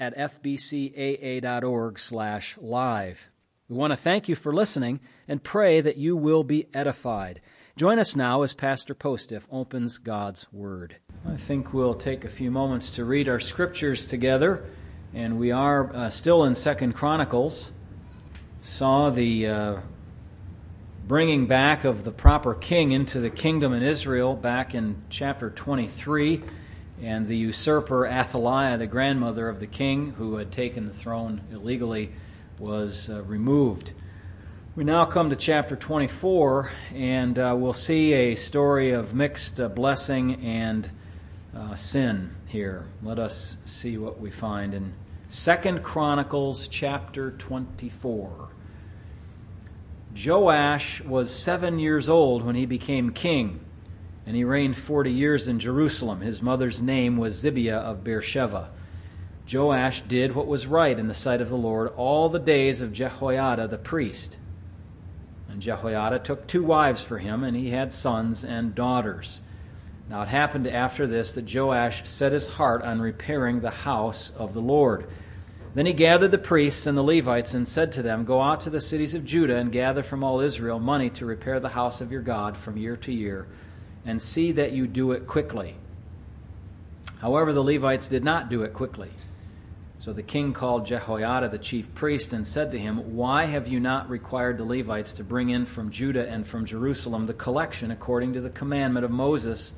at fbcaa.org/live. We want to thank you for listening and pray that you will be edified. Join us now as Pastor Postiff opens God's Word. I think we'll take a few moments to read our scriptures together, and we are still in 2 Chronicles. Saw the bringing back of the proper king into the kingdom in Israel back in chapter 23, and the usurper Athaliah, the grandmother of the king who had taken the throne illegally, was removed. We now come to chapter 24, and we'll see a story of mixed blessing and sin here. Let us see what we find in 2 Chronicles chapter 24. Joash was 7 years old when he became king, and he reigned 40 years in Jerusalem. His mother's name was Zibiah of Beersheba. Joash did what was right in the sight of the Lord all the days of Jehoiada the priest. And Jehoiada took 2 wives for him, and he had sons and daughters. Now it happened after this that Joash set his heart on repairing the house of the Lord. Then he gathered the priests and the Levites and said to them, "Go out to the cities of Judah and gather from all Israel money to repair the house of your God from year to year, and see that you do it quickly." However, the Levites did not do it quickly. So the king called Jehoiada the chief priest and said to him, "Why have you not required the Levites to bring in from Judah and from Jerusalem the collection according to the commandment of Moses,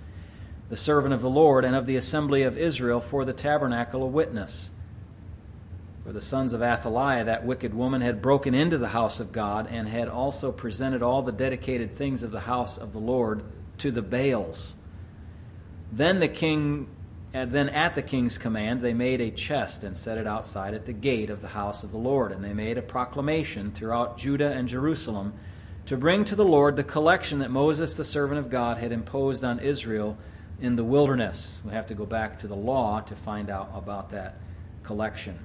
the servant of the Lord, and of the assembly of Israel for the tabernacle of witness? For the sons of Athaliah, that wicked woman, had broken into the house of God and had also presented all the dedicated things of the house of the Lord to the Baals." Then at the king's command, they made a chest and set it outside at the gate of the house of the Lord. And they made a proclamation throughout Judah and Jerusalem to bring to the Lord the collection that Moses, the servant of God, had imposed on Israel in the wilderness. We have to go back to the law to find out about that collection.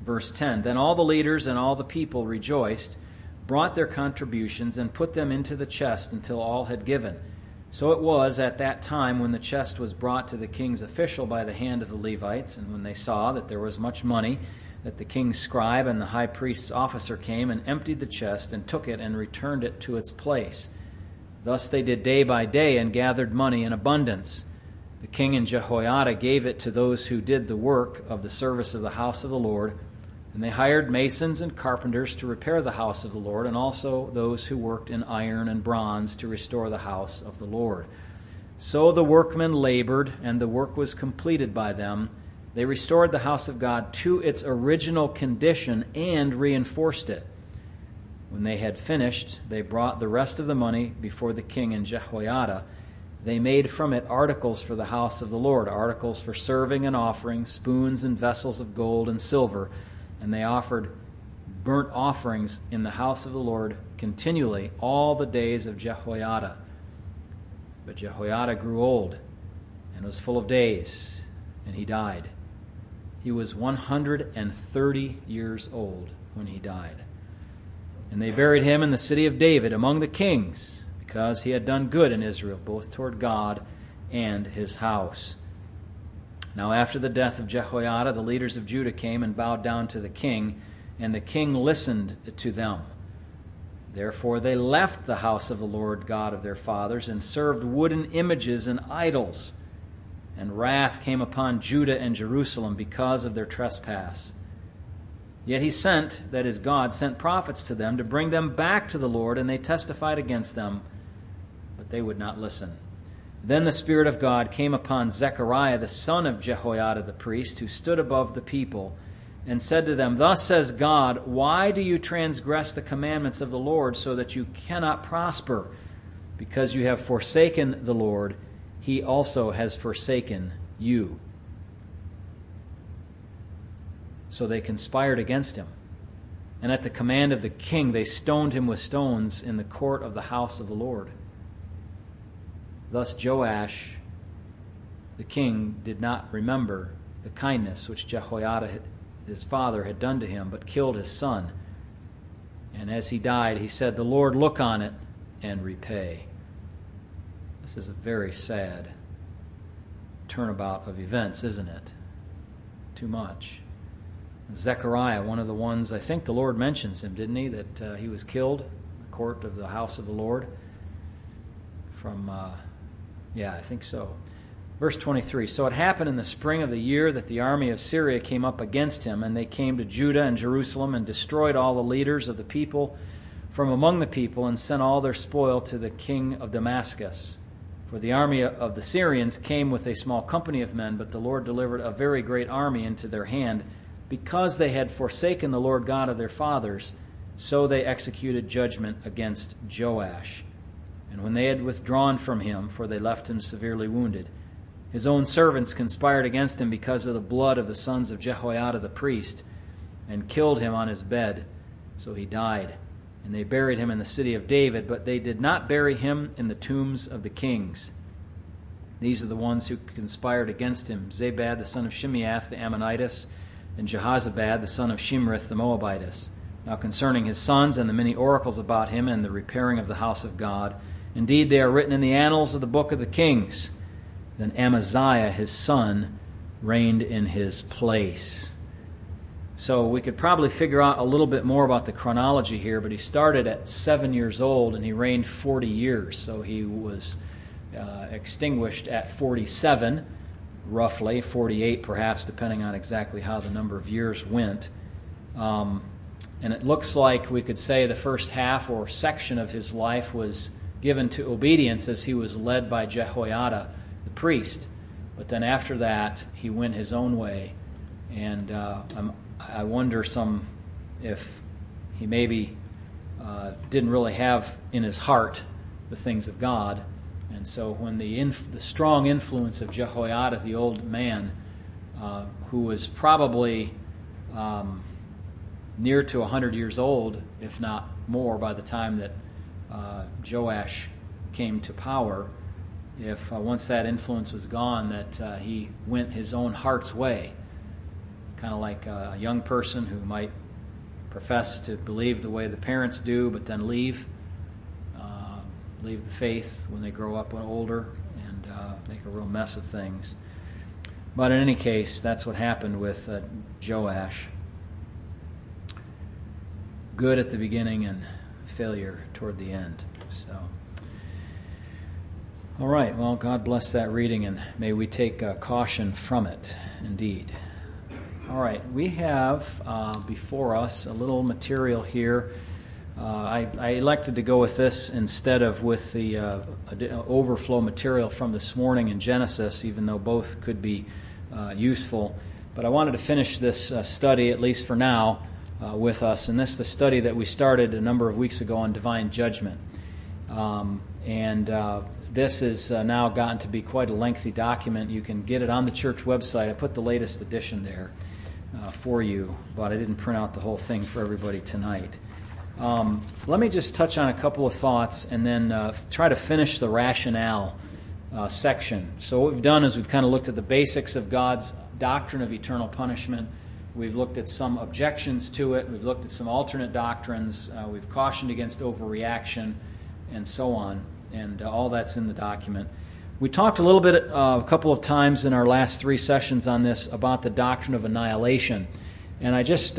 Verse 10, "Then all the leaders and all the people rejoiced, brought their contributions, and put them into the chest until all had given. So it was at that time when the chest was brought to the king's official by the hand of the Levites, and when they saw that there was much money, that the king's scribe and the high priest's officer came and emptied the chest and took it and returned it to its place. Thus they did day by day and gathered money in abundance. The king and Jehoiada gave it to those who did the work of the service of the house of the Lord, and they hired masons and carpenters to repair the house of the Lord, and also those who worked in iron and bronze to restore the house of the Lord. So the workmen labored, and the work was completed by them. They restored the house of God to its original condition and reinforced it. When they had finished, they brought the rest of the money before the king and Jehoiada. They made from it articles for the house of the Lord, articles for serving and offering, spoons and vessels of gold and silver, and they offered burnt offerings in the house of the Lord continually all the days of Jehoiada. But Jehoiada grew old and was full of days, and he died. He was 130 years old when he died. And they buried him in the city of David among the kings, because he had done good in Israel, both toward God and his house. Now after the death of Jehoiada, the leaders of Judah came and bowed down to the king, and the king listened to them. Therefore they left the house of the Lord God of their fathers and served wooden images and idols. And wrath came upon Judah and Jerusalem because of their trespass. Yet he sent, that is, God sent prophets to them to bring them back to the Lord, and they testified against them, but they would not listen. Then the Spirit of God came upon Zechariah, the son of Jehoiada the priest, who stood above the people, and said to them, "Thus says God, why do you transgress the commandments of the Lord so that you cannot prosper? Because you have forsaken the Lord, he also has forsaken you." So they conspired against him. And at the command of the king, they stoned him with stones in the court of the house of the Lord. Thus Joash, the king, did not remember the kindness which Jehoiada, his father, had done to him, but killed his son. And as he died, he said, "The Lord look on it and repay." This is a very sad turnabout of events, isn't it? Too much. Zechariah, one of the ones, I think the Lord mentions him, didn't he, that he was killed in the court of the house of the Lord? I think so. Verse 23, "So it happened in the spring of the year that the army of Syria came up against him, and they came to Judah and Jerusalem and destroyed all the leaders of the people from among the people and sent all their spoil to the king of Damascus. For the army of the Syrians came with a small company of men, but the Lord delivered a very great army into their hand, because they had forsaken the Lord God of their fathers, so they executed judgment against Joash. And when they had withdrawn from him, for they left him severely wounded, his own servants conspired against him because of the blood of the sons of Jehoiada the priest, and killed him on his bed, so he died. And they buried him in the city of David, but they did not bury him in the tombs of the kings. These are the ones who conspired against him: Zabad the son of Shimeath the Ammonitess, and Jehazabad the son of Shimrith the Moabitess. Now concerning his sons and the many oracles about him and the repairing of the house of God, indeed they are written in the annals of the book of the kings. Then Amaziah his son reigned in his place." So we could probably figure out a little bit more about the chronology here, but he started at 7 years old and he reigned 40 years. So he was extinguished at 47. Roughly, 48 perhaps, depending on exactly how the number of years went. And it looks like we could say the first half or section of his life was given to obedience as he was led by Jehoiada, the priest. But then after that, he went his own way. And I wonder if he maybe didn't really have in his heart the things of God. And so when the strong influence of Jehoiada, the old man, who was probably near to 100 years old, if not more, by the time that Joash came to power, if once that influence was gone, that he went his own heart's way, kind of like a young person who might profess to believe the way the parents do, but then leave the faith when they grow up and older and make a real mess of things. But in any case, that's what happened with Joash. Good at the beginning and failure toward the end. So, all right, well, God bless that reading, and may we take caution from it, indeed. All right, we have before us a little material here. I elected to go with this instead of with the overflow material from this morning in Genesis, even though both could be useful. But I wanted to finish this study, at least for now, with us. And this is the study that we started a number of weeks ago on divine judgment. This has now gotten to be quite a lengthy document. You can get it on the church website. I put the latest edition there for you, but I didn't print out the whole thing for everybody tonight. Let me just touch on a couple of thoughts and then try to finish the rationale section. So what we've done is we've kind of looked at the basics of God's doctrine of eternal punishment. We've looked at some objections to it. We've looked at some alternate doctrines. We've cautioned against overreaction and so on. And all that's in the document. We talked a little bit a couple of times in our last three sessions on this about the doctrine of annihilation. And I just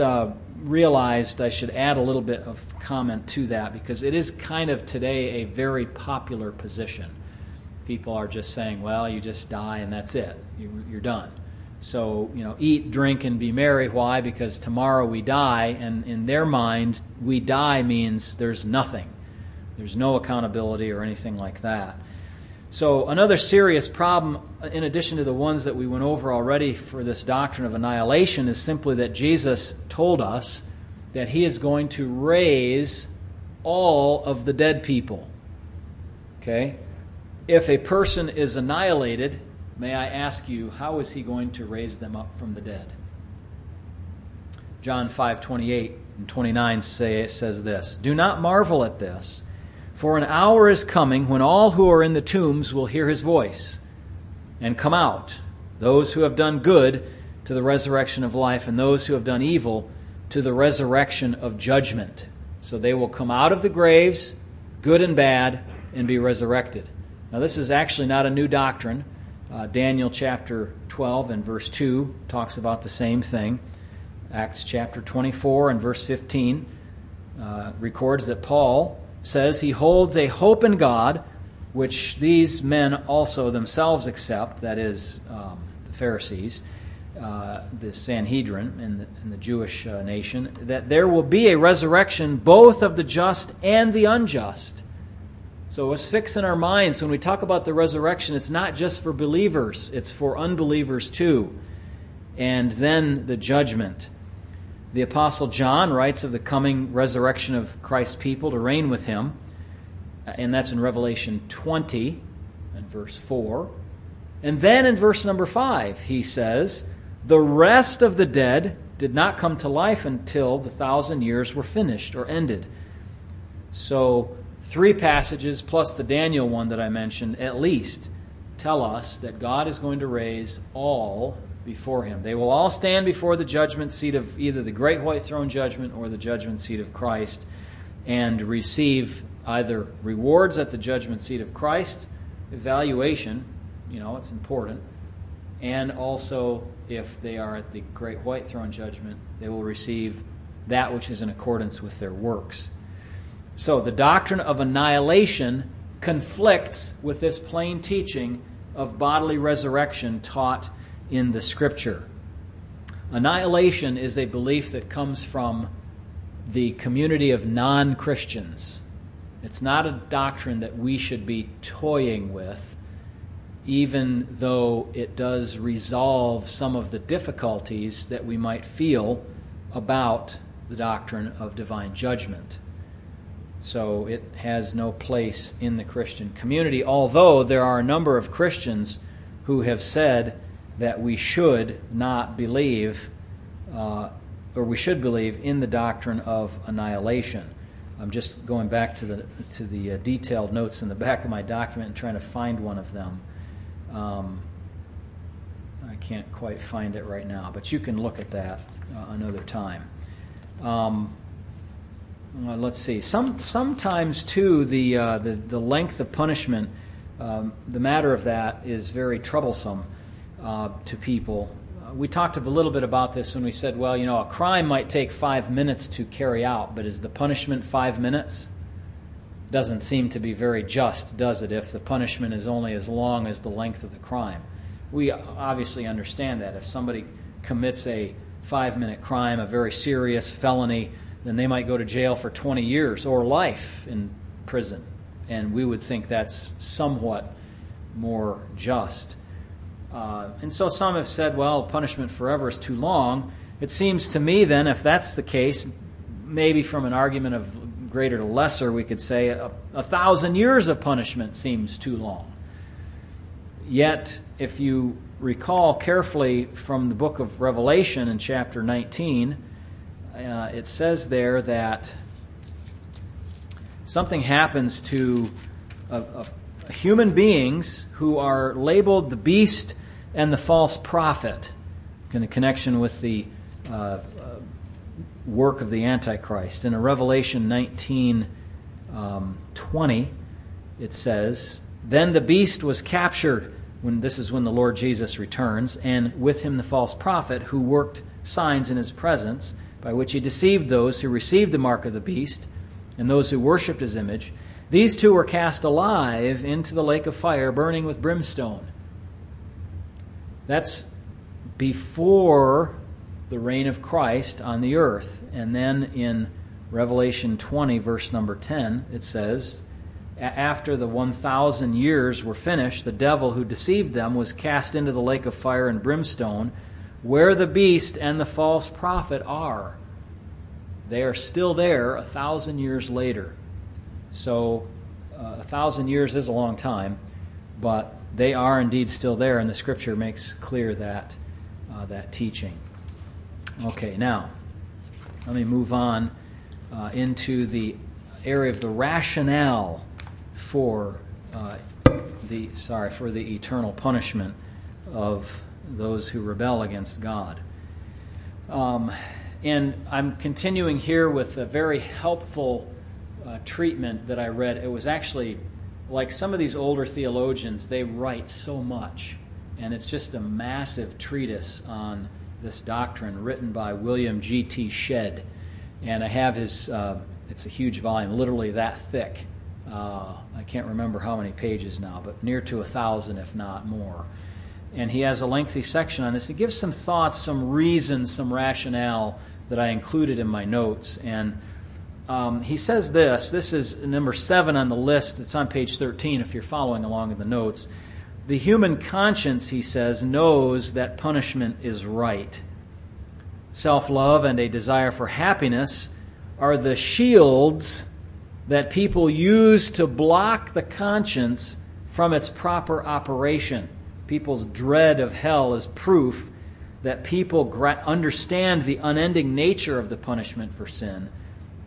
realized I should add a little bit of comment to that, because it is kind of today a very popular position. People are just saying, well, you just die and that's it. You're done. So, eat, drink, and be merry. Why? Because tomorrow we die, and in their mind, we die means there's nothing. There's no accountability or anything like that. So another serious problem, in addition to the ones that we went over already for this doctrine of annihilation, is simply that Jesus told us that he is going to raise all of the dead people. Okay? If a person is annihilated, may I ask you, how is he going to raise them up from the dead? John 5:28, And 29 says this, "Do not marvel at this, for an hour is coming when all who are in the tombs will hear his voice and come out, those who have done good to the resurrection of life and those who have done evil to the resurrection of judgment. So they will come out of the graves, good and bad, and be resurrected." Now this is actually not a new doctrine. Daniel chapter 12 and verse 2 talks about the same thing. Acts chapter 24 and verse 15 records that Paul says he holds a hope in God, which these men also themselves accept, that is, the Pharisees, the Sanhedrin and the Jewish nation, that there will be a resurrection both of the just and the unjust. So let's fix in our minds when we talk about the resurrection, it's not just for believers, it's for unbelievers too. And then the judgment. The Apostle John writes of the coming resurrection of Christ's people to reign with him, and that's in Revelation 20 and verse 4. And then in verse number 5, he says, "The rest of the dead did not come to life until the 1,000 years were finished or ended." So 3 passages plus the Daniel one that I mentioned at least tell us that God is going to raise all before him. They will all stand before the judgment seat of either the great white throne judgment or the judgment seat of Christ and receive either rewards at the judgment seat of Christ, evaluation, it's important, and also if they are at the great white throne judgment, they will receive that which is in accordance with their works. So the doctrine of annihilation conflicts with this plain teaching of bodily resurrection taught in the Scripture. Annihilation is a belief that comes from the community of non-Christians. It's not a doctrine that we should be toying with, even though it does resolve some of the difficulties that we might feel about the doctrine of divine judgment. So it has no place in the Christian community, although there are a number of Christians who have said that we should not believe, or we should believe in the doctrine of annihilation. I'm just going back to the detailed notes in the back of my document and trying to find one of them. I can't quite find it right now, but you can look at that another time. Let's see. Sometimes too, the length of punishment, the matter of that is very troublesome to people. We talked a little bit about this when we said, a crime might take 5 minutes to carry out, but is the punishment 5 minutes? Doesn't seem to be very just, does it, if the punishment is only as long as the length of the crime? We obviously understand that. If somebody commits a 5-minute crime, a very serious felony, then they might go to jail for 20 years or life in prison, and we would think that's somewhat more just. And so some have said, punishment forever is too long. It seems to me then, if that's the case, maybe from an argument of greater to lesser, we could say 1,000 years of punishment seems too long. Yet, if you recall carefully from the book of Revelation in chapter 19, it says there that something happens to human beings who are labeled the beast and the false prophet in connection with the work of the Antichrist. In Revelation 19, 20, it says, "Then the beast was captured," this is when the Lord Jesus returns, "and with him the false prophet who worked signs in his presence, by which he deceived those who received the mark of the beast and those who worshipped his image. These two were cast alive into the lake of fire, burning with brimstone." That's before the reign of Christ on the earth. And then in Revelation 20, verse number 10, it says, "After the 1,000 years were finished, the devil who deceived them was cast into the lake of fire and brimstone, where the beast and the false prophet are." They are still there 1,000 years later. So 1,000 years is a long time, but they are indeed still there, and the Scripture makes clear that teaching. Okay, now, Let me move on into the area of the rationale for the eternal punishment of those who rebel against God. And I'm continuing here with a very helpful treatment that I read. It was actually, like some of these older theologians, they write so much, and it's just a massive treatise on this doctrine written by William G.T. Shedd. And I have his, it's a huge volume, literally that thick. I can't remember how many pages now, but near to 1,000, if not more. And he has a lengthy section on this. He gives some thoughts, some reasons, some rationale that I included in my notes. And he says this is number 7 on the list. It's on page 13 if you're following along in the notes. The human conscience, he says, knows that punishment is right. Self-love and a desire for happiness are the shields that people use to block the conscience from its proper operation. People's dread of hell is proof that people understand the unending nature of the punishment for sin.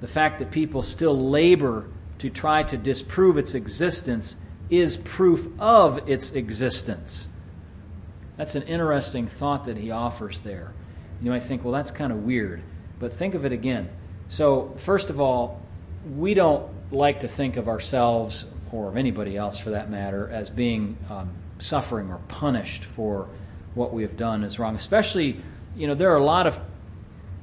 The fact that people still labor to try to disprove its existence is proof of its existence. That's an interesting thought that he offers there. You might think, well, that's kind of weird, but think of it again. So, first of all, we don't like to think of ourselves, or of anybody else for that matter, as being suffering or punished for what we have done is wrong. Especially, there are a lot of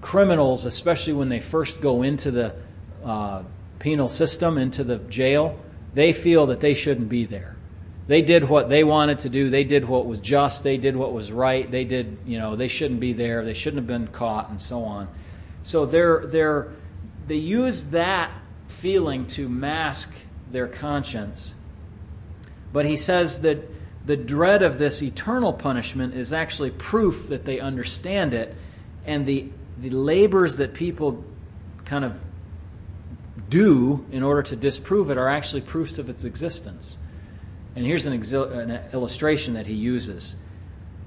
criminals, especially when they first go into the penal system, into the jail, they feel that they shouldn't be there. They did what they wanted to do. They did what was just. They did what was right. They did, they shouldn't be there. They shouldn't have been caught, and so on. So they use that feeling to mask their conscience. But he says that the dread of this eternal punishment is actually proof that they understand it, and the labors that people kind of do in order to disprove it are actually proofs of its existence. And here's an illustration that he uses.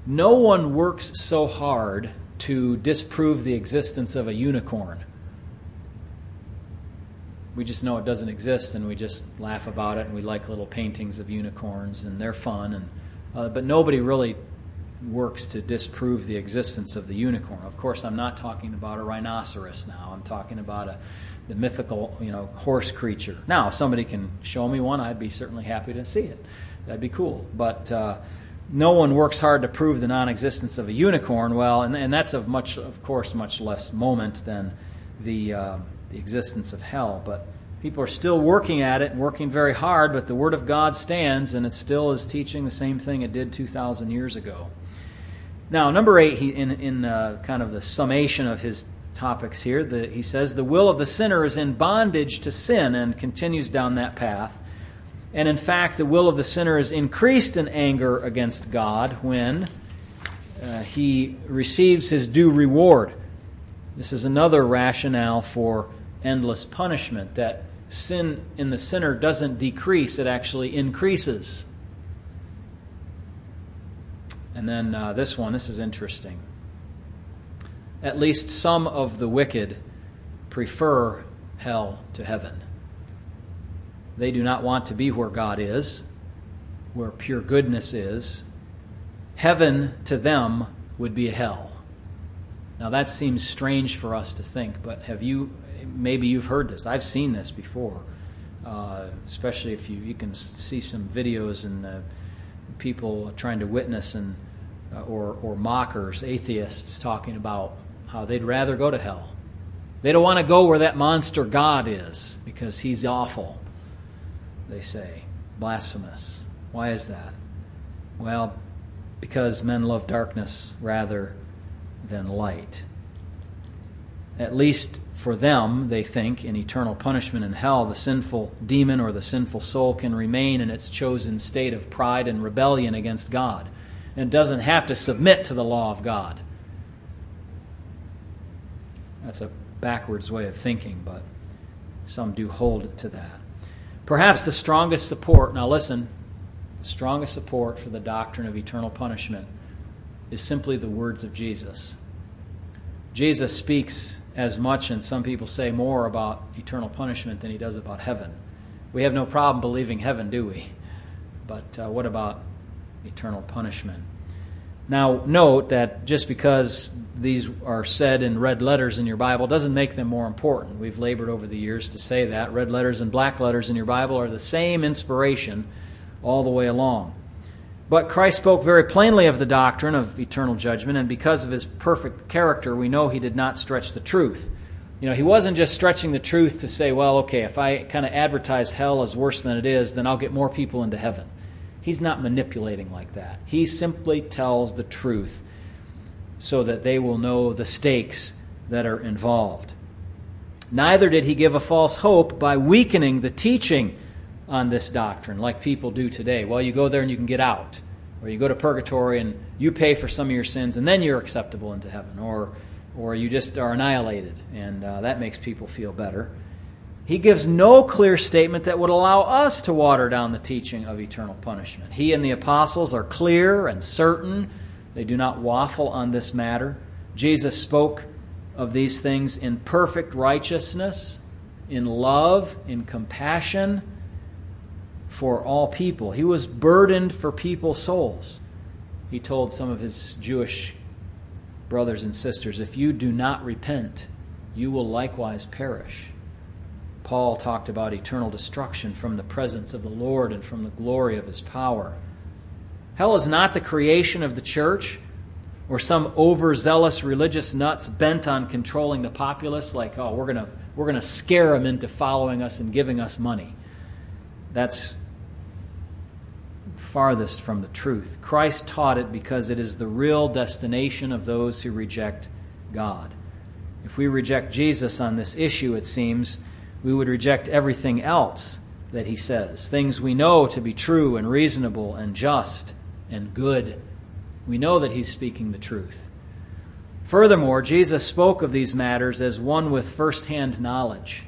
No one works so hard to disprove the existence of a unicorn. We just know it doesn't exist, and we just laugh about it, and we like little paintings of unicorns, and they're fun. And but nobody really works to disprove the existence of the unicorn. Of course, I'm not talking about a rhinoceros now. I'm talking about the mythical, horse creature. Now, if somebody can show me one, I'd be certainly happy to see it. That'd be cool. But no one works hard to prove the non-existence of a unicorn. Well, and that's of course, much less moment than the existence of hell, but people are still working at it and working very hard, but the Word of God stands, and it still is teaching the same thing it did 2,000 years ago. Now, number 8, in kind of the summation of his topics here, he says, the will of the sinner is in bondage to sin, and continues down that path. And in fact, the will of the sinner is increased in anger against God when he receives his due reward. This is another rationale for endless punishment, that sin in the sinner doesn't decrease, it actually increases. And then this is interesting. At least some of the wicked prefer hell to heaven. They do not want to be where God is, where pure goodness is. Heaven to them would be a hell. Now that seems strange for us to think, but maybe you've heard this. I've seen this before, especially if you can see some videos and people trying to witness and or mockers, atheists, talking about how they'd rather go to hell. They don't want to go where that monster God is because he's awful, they say. Blasphemous. Why is that? Well, because men love darkness rather than light. At least for them, they think, in eternal punishment in hell, the sinful demon or the sinful soul can remain in its chosen state of pride and rebellion against God, and doesn't have to submit to the law of God. That's a backwards way of thinking, but some do hold to that. Perhaps the strongest support, now listen, the strongest support for the doctrine of eternal punishment is simply the words of Jesus. Jesus speaks as much, and some people say more, about eternal punishment than he does about heaven. We have no problem believing heaven, do we? But what about eternal punishment? Now, note that just because these are said in red letters in your Bible doesn't make them more important. We've labored over the years to say that. Red letters and black letters in your Bible are the same inspiration all the way along. But Christ spoke very plainly of the doctrine of eternal judgment, and because of his perfect character, we know he did not stretch the truth. You know, he wasn't just stretching the truth to say, well, okay, if I kind of advertise hell as worse than it is, then I'll get more people into heaven. He's not manipulating like that. He simply tells the truth so that they will know the stakes that are involved. Neither did he give a false hope by weakening the teaching on this doctrine like people do today. Well, you go there and you can get out. Or you go to purgatory and you pay for some of your sins and then you're acceptable into heaven. Or you just are annihilated, and that makes people feel better. He gives no clear statement that would allow us to water down the teaching of eternal punishment. He and the apostles are clear and certain. They do not waffle on this matter. Jesus spoke of these things in perfect righteousness, in love, in compassion for all people. He was burdened for people's souls. He told some of his Jewish brothers and sisters, if you do not repent, you will likewise perish. Paul talked about eternal destruction from the presence of the Lord and from the glory of his power. Hell is not the creation of the church or some overzealous religious nuts bent on controlling the populace like, oh, we're going to scare them into following us and giving us money. That's farthest from the truth. Christ taught it because it is the real destination of those who reject God. If we reject Jesus on this issue, it seems, we would reject everything else that he says, things we know to be true and reasonable and just and good. We know that he's speaking the truth. Furthermore, Jesus spoke of these matters as one with first-hand knowledge,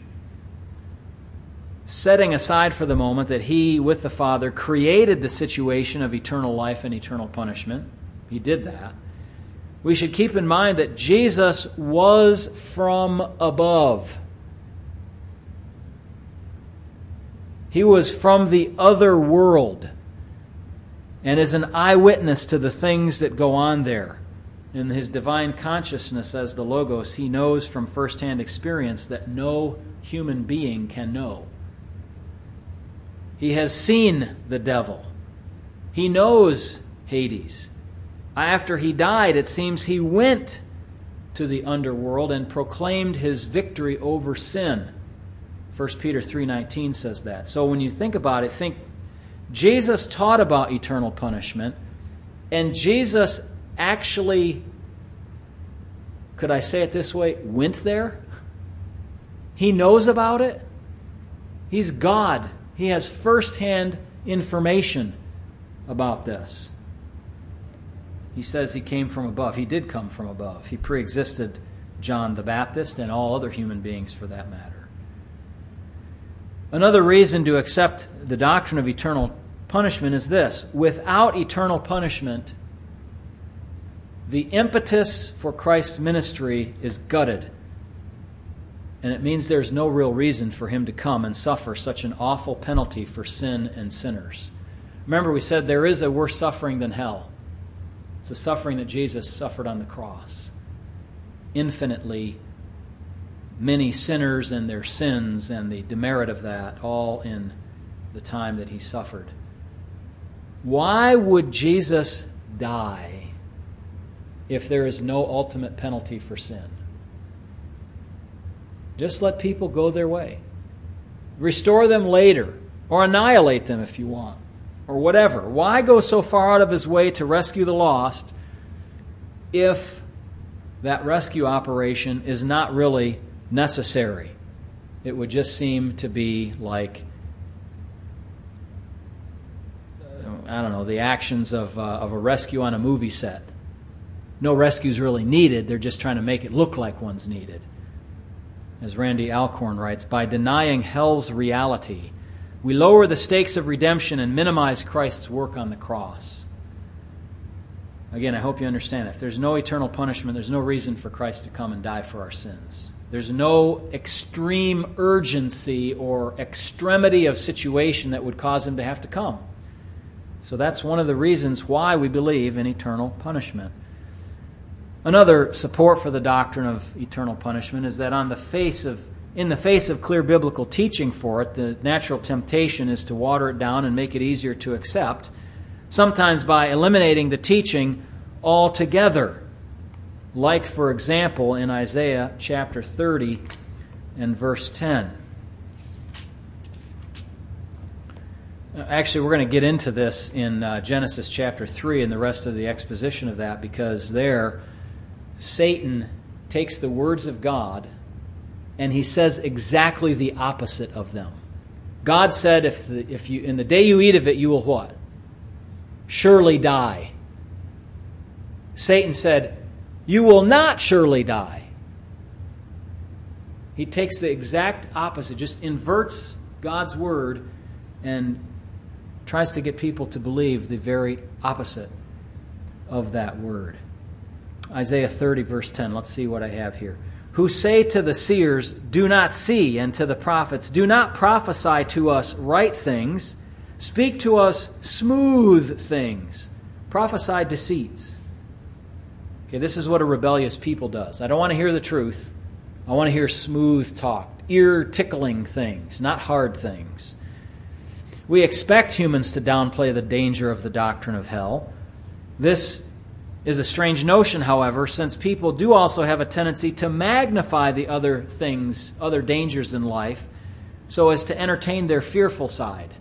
setting aside for the moment that he, with the Father, created the situation of eternal life and eternal punishment. He did that. We should keep in mind that Jesus was from above. He was from the other world and is an eyewitness to the things that go on there. In his divine consciousness as the Logos, he knows from firsthand experience that no human being can know. He has seen the devil. He knows Hades. After he died, it seems he went to the underworld and proclaimed his victory over sin. 1 Peter 3:19 says that. So when you think about it, think Jesus taught about eternal punishment, and Jesus actually, could I say it this way, went there? He knows about it. He's God. He has firsthand information about this. He says he came from above. He did come from above. He preexisted John the Baptist and all other human beings for that matter. Another reason to accept the doctrine of eternal punishment is this. Without eternal punishment, the impetus for Christ's ministry is gutted. And it means there's no real reason for him to come and suffer such an awful penalty for sin and sinners. Remember, we said there is a worse suffering than hell. It's the suffering that Jesus suffered on the cross. Infinitely many sinners and their sins and the demerit of that, all in the time that he suffered. Why would Jesus die if there is no ultimate penalty for sin? Just let people go their way. Restore them later, or annihilate them if you want, or whatever. Why go so far out of his way to rescue the lost if that rescue operation is not really necessary? It would just seem to be like, I don't know, the actions of a rescue on a movie set. No rescue's really needed. They're just trying to make it look like one's needed. As Randy Alcorn writes, by denying hell's reality, we lower the stakes of redemption and minimize Christ's work on the cross. Again, I hope you understand. If there's no eternal punishment, there's no reason for Christ to come and die for our sins. There's no extreme urgency or extremity of situation that would cause him to have to come. So that's one of the reasons why we believe in eternal punishment. Another support for the doctrine of eternal punishment is that in the face of clear biblical teaching for it, the natural temptation is to water it down and make it easier to accept, sometimes by eliminating the teaching altogether. Like, for example, in Isaiah chapter 30 and verse 10. Actually, we're going to get into this in Genesis chapter 3 and the rest of the exposition of that, because there Satan takes the words of God and he says exactly the opposite of them. God said, if you in the day you eat of it, you will what? Surely die. Satan said, you will not surely die. He takes the exact opposite, just inverts God's word and tries to get people to believe the very opposite of that word. Isaiah 30, verse 10. Let's see what I have here. Who say to the seers, do not see, and to the prophets, do not prophesy to us right things. Speak to us smooth things. Prophesy deceits. Okay, this is what a rebellious people does. I don't want to hear the truth. I want to hear smooth talk, ear-tickling things, not hard things. We expect humans to downplay the danger of the doctrine of hell. This is a strange notion, however, since people do also have a tendency to magnify the other things, other dangers in life, so as to entertain their fearful side.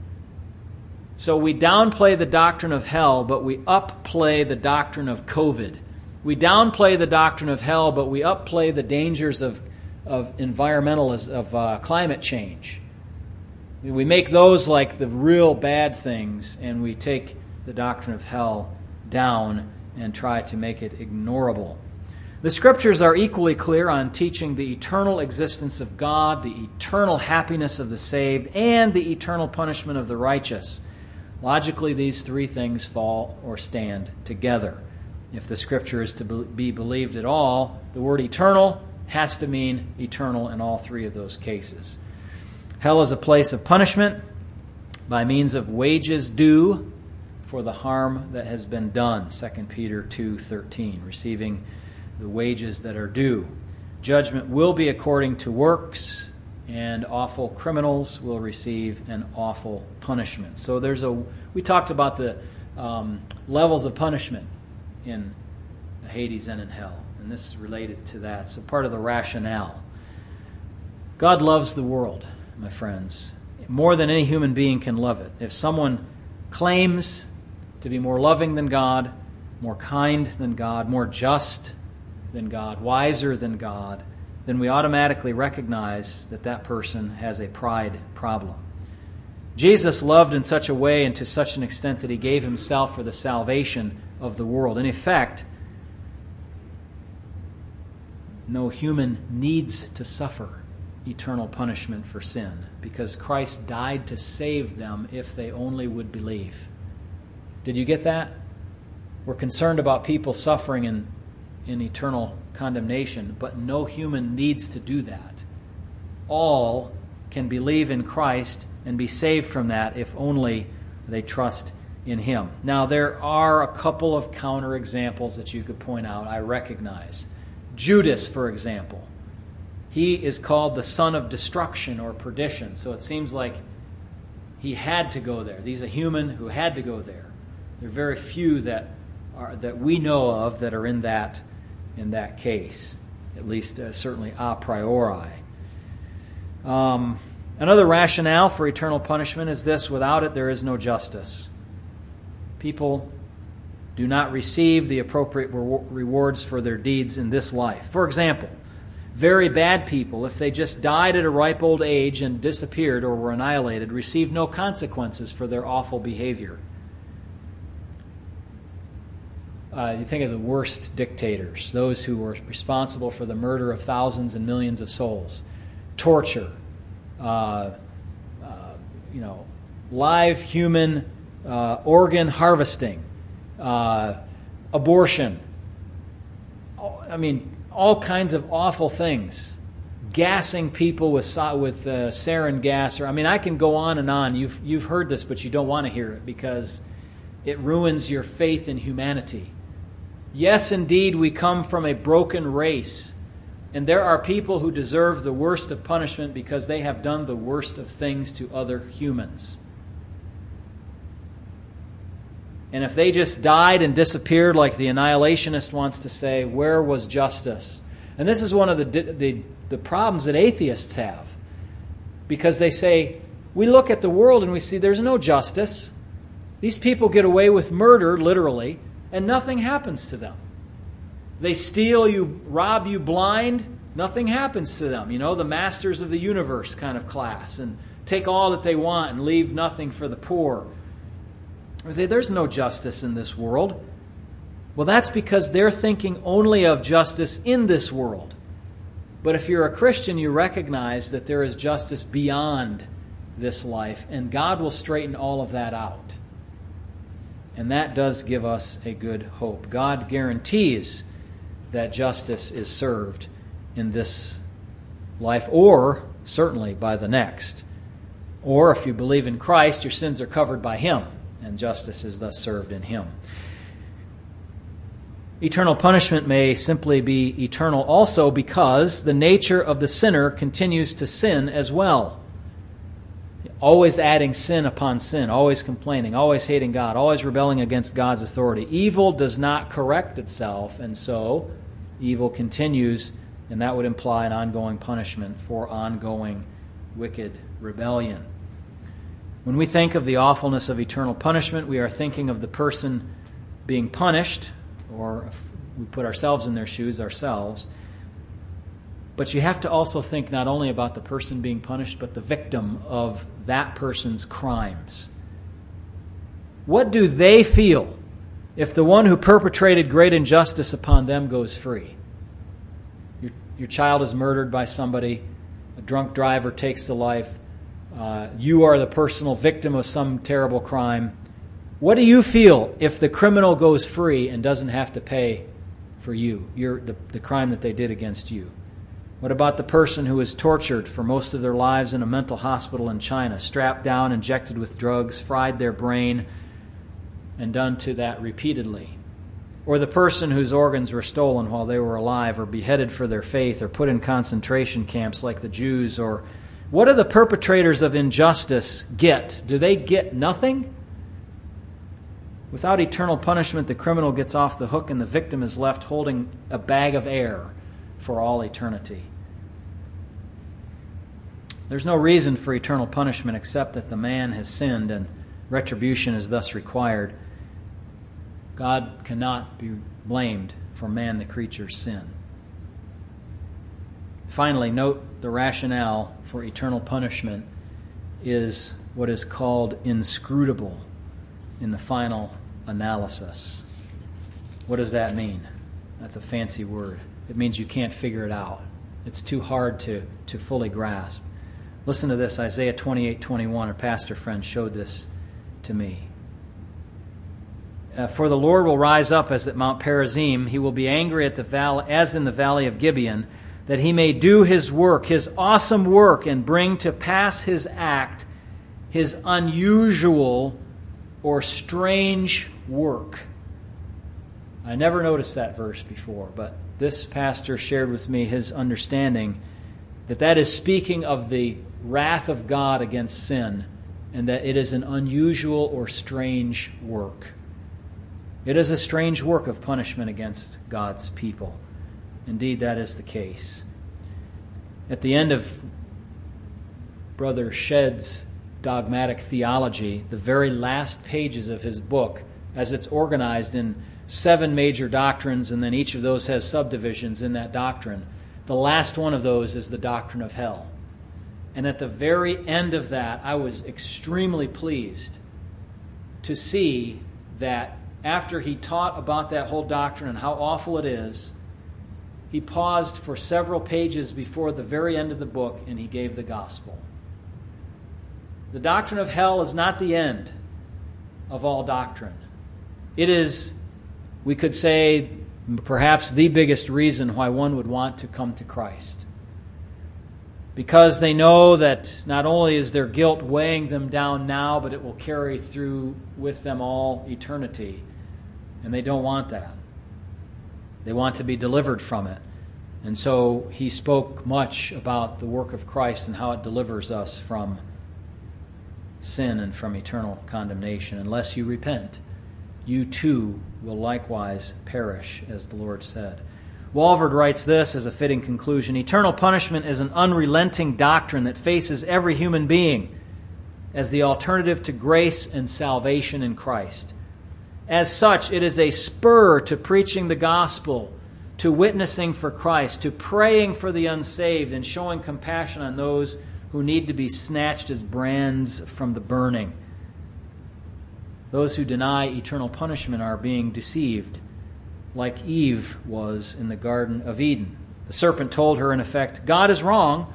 So we downplay the doctrine of hell, but we upplay the doctrine of COVID. We downplay the doctrine of hell, but we upplay the dangers of environmentalism, of climate change. We make those like the real bad things, and we take the doctrine of hell down and try to make it ignorable. The Scriptures are equally clear on teaching the eternal existence of God, the eternal happiness of the saved, and the eternal punishment of the righteous. Logically, these three things fall or stand together. If the Scripture is to be believed at all, the word eternal has to mean eternal in all three of those cases. Hell is a place of punishment by means of wages due for the harm that has been done, 2 Peter 2:13, receiving the wages that are due. Judgment will be according to works, and awful criminals will receive an awful punishment. So we talked about the levels of punishment in Hades and in hell. And this is related to that. So part of the rationale. God loves the world, my friends, more than any human being can love it. If someone claims to be more loving than God, more kind than God, more just than God, wiser than God, then we automatically recognize that that person has a pride problem. Jesus loved in such a way and to such an extent that he gave himself for the salvation of the world. In effect, no human needs to suffer eternal punishment for sin because Christ died to save them if they only would believe. Did you get that? We're concerned about people suffering in eternal condemnation, but no human needs to do that. All can believe in Christ and be saved from that if only they trust in him. Now, there are a couple of counterexamples that you could point out, I recognize. Judas, for example. He is called the son of destruction or perdition, so it seems like he had to go there. He's a human who had to go there. There are very few that we know of that are in that case, at least certainly a priori. Another rationale for eternal punishment is this: without it, there is no justice. People do not receive the appropriate rewards for their deeds in this life. For example, very bad people, if they just died at a ripe old age and disappeared or were annihilated, receive no consequences for their awful behavior. You think of the worst dictators, those who were responsible for the murder of thousands and millions of souls, torture, live human organ harvesting, abortion, all kinds of awful things. gassing people with sarin gas, or I mean, I can go on and on. You've heard this, but you don't want to hear it because it ruins your faith in humanity. Yes, indeed, we come from a broken race, and there are people who deserve the worst of punishment because they have done the worst of things to other humans. And if they just died and disappeared, like the annihilationist wants to say, where was justice? And this is one of the problems that atheists have, because they say, we look at the world and we see there's no justice. These people get away with murder, literally, and nothing happens to them. They steal you, rob you blind, nothing happens to them. You know, the masters of the universe kind of class, and take all that they want and leave nothing for the poor. We say, there's no justice in this world. Well, that's because they're thinking only of justice in this world. But if you're a Christian, you recognize that there is justice beyond this life, and God will straighten all of that out. And that does give us a good hope. God guarantees that justice is served in this life, or certainly by the next. Or if you believe in Christ, your sins are covered by Him, and justice is thus served in Him. Eternal punishment may simply be eternal also because the nature of the sinner continues to sin as well. Always adding sin upon sin, always complaining, always hating God, always rebelling against God's authority. Evil does not correct itself, and so evil continues, and that would imply an ongoing punishment for ongoing wicked rebellion. When we think of the awfulness of eternal punishment, we are thinking of the person being punished, or if we put ourselves in their shoes ourselves. But you have to also think not only about the person being punished, but the victim of that person's crimes. What do they feel if the one who perpetrated great injustice upon them goes free? Your child is murdered by somebody. A drunk driver takes the life. You are the personal victim of some terrible crime. What do you feel if the criminal goes free and doesn't have to pay for you, the crime that they did against you? What about the person who is tortured for most of their lives in a mental hospital in China, strapped down, injected with drugs, fried their brain, and done to that repeatedly? Or the person whose organs were stolen while they were alive, or beheaded for their faith, or put in concentration camps like the Jews? Or what do the perpetrators of injustice get? Do they get nothing? Without eternal punishment, the criminal gets off the hook and the victim is left holding a bag of air for all eternity. There's no reason for eternal punishment except that the man has sinned and retribution is thus required. God cannot be blamed for man, the creature's sin. Finally, note the rationale for eternal punishment is what is called inscrutable in the final analysis. What does that mean? That's a fancy word. It means you can't figure it out. It's too hard to fully grasp. Listen to this, Isaiah 28:21. A pastor friend showed this to me. For the Lord will rise up as at Mount Perazim. He will be angry at the valley, as in the valley of Gibeon, that he may do his work, his awesome work, and bring to pass his act, his unusual or strange work. I never noticed that verse before, but this pastor shared with me his understanding that is speaking of the wrath of God against sin, and that it is an unusual or strange work. It is a strange work of punishment against God's people. Indeed, that is the case. At the end of Brother Shedd's dogmatic theology, the very last pages of his book, as it's organized in 7 major doctrines, and then each of those has subdivisions in that doctrine. The last one of those is the doctrine of hell. And at the very end of that, I was extremely pleased to see that after he taught about that whole doctrine and how awful it is, he paused for several pages before the very end of the book, and he gave the gospel. The doctrine of hell is not the end of all doctrine. It is, we could say, perhaps the biggest reason why one would want to come to Christ. because they know that not only is their guilt weighing them down now, but it will carry through with them all eternity. And they don't want that. They want to be delivered from it. And so he spoke much about the work of Christ and how it delivers us from sin and from eternal condemnation. Unless you repent, you too will likewise perish, as the Lord said. Walford writes this as a fitting conclusion. Eternal punishment is an unrelenting doctrine that faces every human being as the alternative to grace and salvation in Christ. As such, it is a spur to preaching the gospel, to witnessing for Christ, to praying for the unsaved, and showing compassion on those who need to be snatched as brands from the burning. Those who deny eternal punishment are being deceived, like Eve was in the Garden of Eden. The serpent told her, in effect, God is wrong.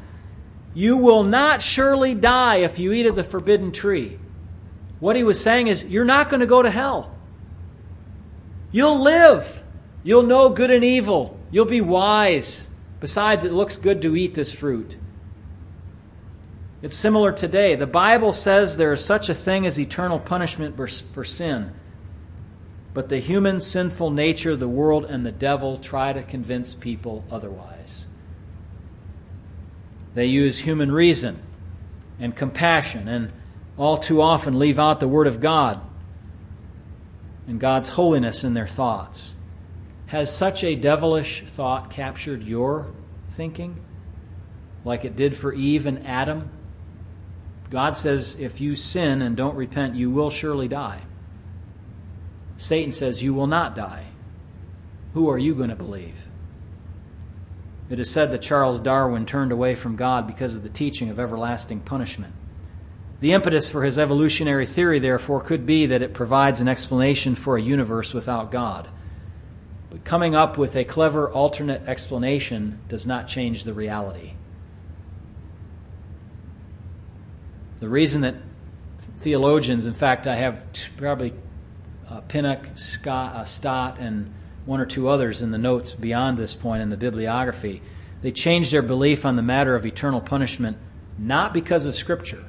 You will not surely die if you eat of the forbidden tree. What he was saying is, you're not going to go to hell. You'll live. You'll know good and evil. You'll be wise. Besides, it looks good to eat this fruit. It's similar today. The Bible says there is such a thing as eternal punishment for sin. But the human sinful nature, the world, and the devil try to convince people otherwise. They use human reason and compassion and all too often leave out the Word of God and God's holiness in their thoughts. Has such a devilish thought captured your thinking like it did for Eve and Adam? God says if you sin and don't repent, you will surely die. Satan says, you will not die. Who are you going to believe? It is said that Charles Darwin turned away from God because of the teaching of everlasting punishment. The impetus for his evolutionary theory, therefore, could be that it provides an explanation for a universe without God. But coming up with a clever alternate explanation does not change the reality. The reason that theologians, in fact, I have probably Pinnock, Stott, and one or two others in the notes beyond this point in the bibliography, they changed their belief on the matter of eternal punishment not because of Scripture.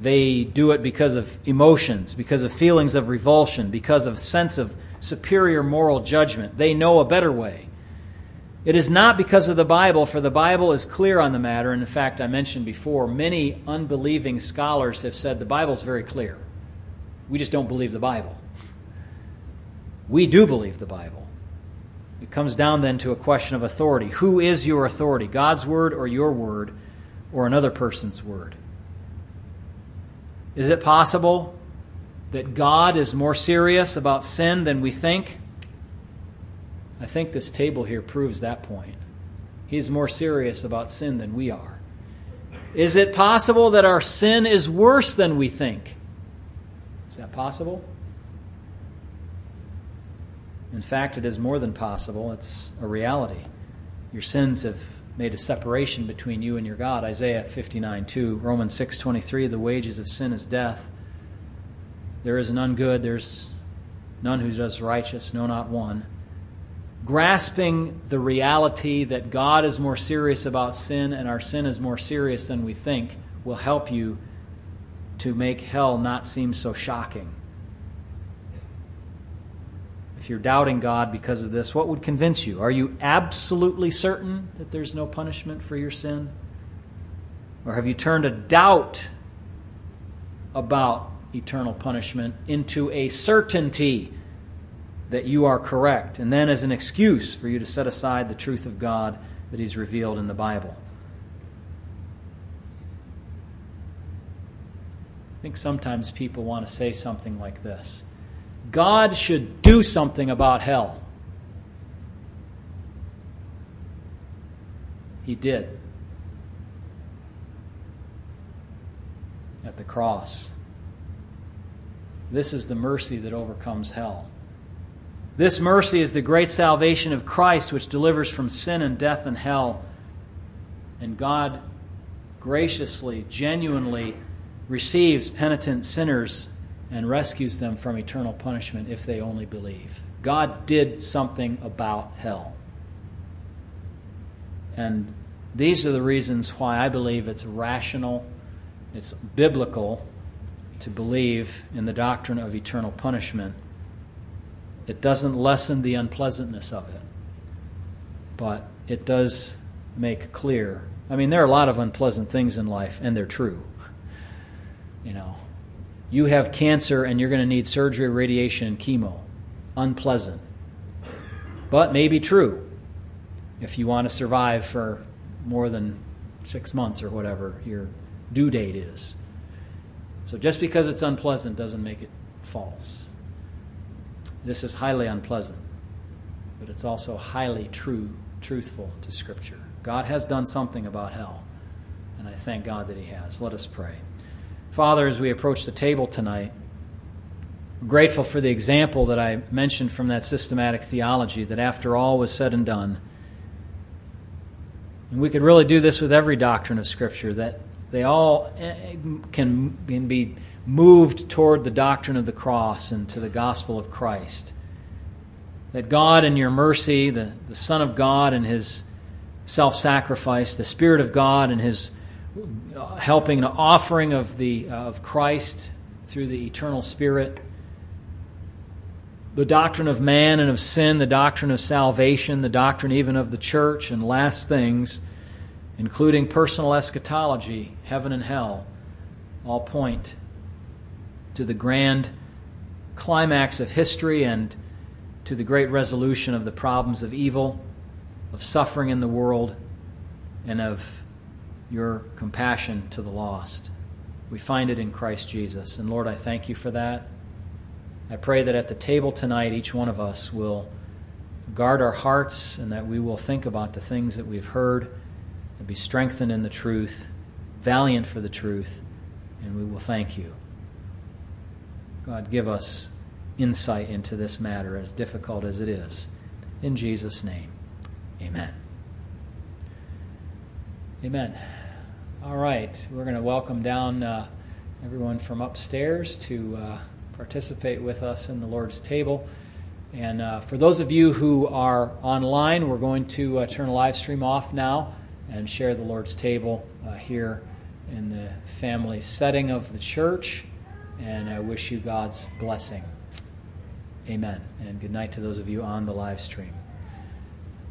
They do it because of emotions, because of feelings of revulsion, because of sense of superior moral judgment. They know a better way. It is not because of the Bible, for the Bible is clear on the matter. And in fact, I mentioned before, many unbelieving scholars have said the Bible's very clear. We just don't believe the Bible. We do believe the Bible. It comes down then to a question of authority. Who is your authority? God's word or your word or another person's word? Is it possible that God is more serious about sin than we think? I think this table here proves that point. He's more serious about sin than we are. Is it possible that our sin is worse than we think? Is that possible? In fact, it is more than possible. It's a reality. Your sins have made a separation between you and your God. Isaiah 59:2, Romans 6:23, the wages of sin is death. There is none good, there's none who does righteous, no, not one. Grasping the reality that God is more serious about sin and our sin is more serious than we think will help you to make hell not seem so shocking. If you're doubting God because of this, what would convince you? Are you absolutely certain that there's no punishment for your sin? Or have you turned a doubt about eternal punishment into a certainty that you are correct, and then as an excuse for you to set aside the truth of God that He's revealed in the Bible? I think sometimes people want to say something like this. God should do something about hell. He did. At the cross. This is the mercy that overcomes hell. This mercy is the great salvation of Christ, which delivers from sin and death and hell. And God graciously, genuinely receives penitent sinners and rescues them from eternal punishment if they only believe. God did something about hell. And These are the reasons why I believe it's rational, it's biblical to believe in the doctrine of eternal punishment. It doesn't lessen the unpleasantness of it, but it does make clear. I mean, there are a lot of unpleasant things in life, and they're true. You know, you have cancer and you're going to need surgery, radiation, and chemo. Unpleasant, but maybe true if you want to survive for more than 6 months or whatever your due date is. So just because it's unpleasant doesn't make it false. This is highly unpleasant, but it's also highly truthful to Scripture. God has done something about hell, and I thank God that He has. Let us pray. Father, as we approach the table tonight, I'm grateful for the example that I mentioned from that systematic theology, that after all was said and done, and we could really do this with every doctrine of Scripture, that they all can be moved toward the doctrine of the cross and to the gospel of Christ. That God in your mercy, the Son of God and His self-sacrifice, the Spirit of God and His helping and offering of Christ through the eternal Spirit, the doctrine of man and of sin, the doctrine of salvation, the doctrine even of the church and last things, including personal eschatology, heaven and hell, all point to the grand climax of history and to the great resolution of the problems of evil, of suffering in the world, and of your compassion to the lost. We find it in Christ Jesus. And Lord, I thank you for that. I pray that at the table tonight, each one of us will guard our hearts and that we will think about the things that we've heard and be strengthened in the truth, valiant for the truth, and we will thank you. God, give us insight into this matter, as difficult as it is. In Jesus' name, amen. Amen. All right, we're going to welcome down everyone from upstairs to participate with us in the Lord's table. And for those of you who are online, we're going to turn a live stream off now and share the Lord's table here in the family setting of the church. And I wish you God's blessing. Amen. And good night to those of you on the live stream.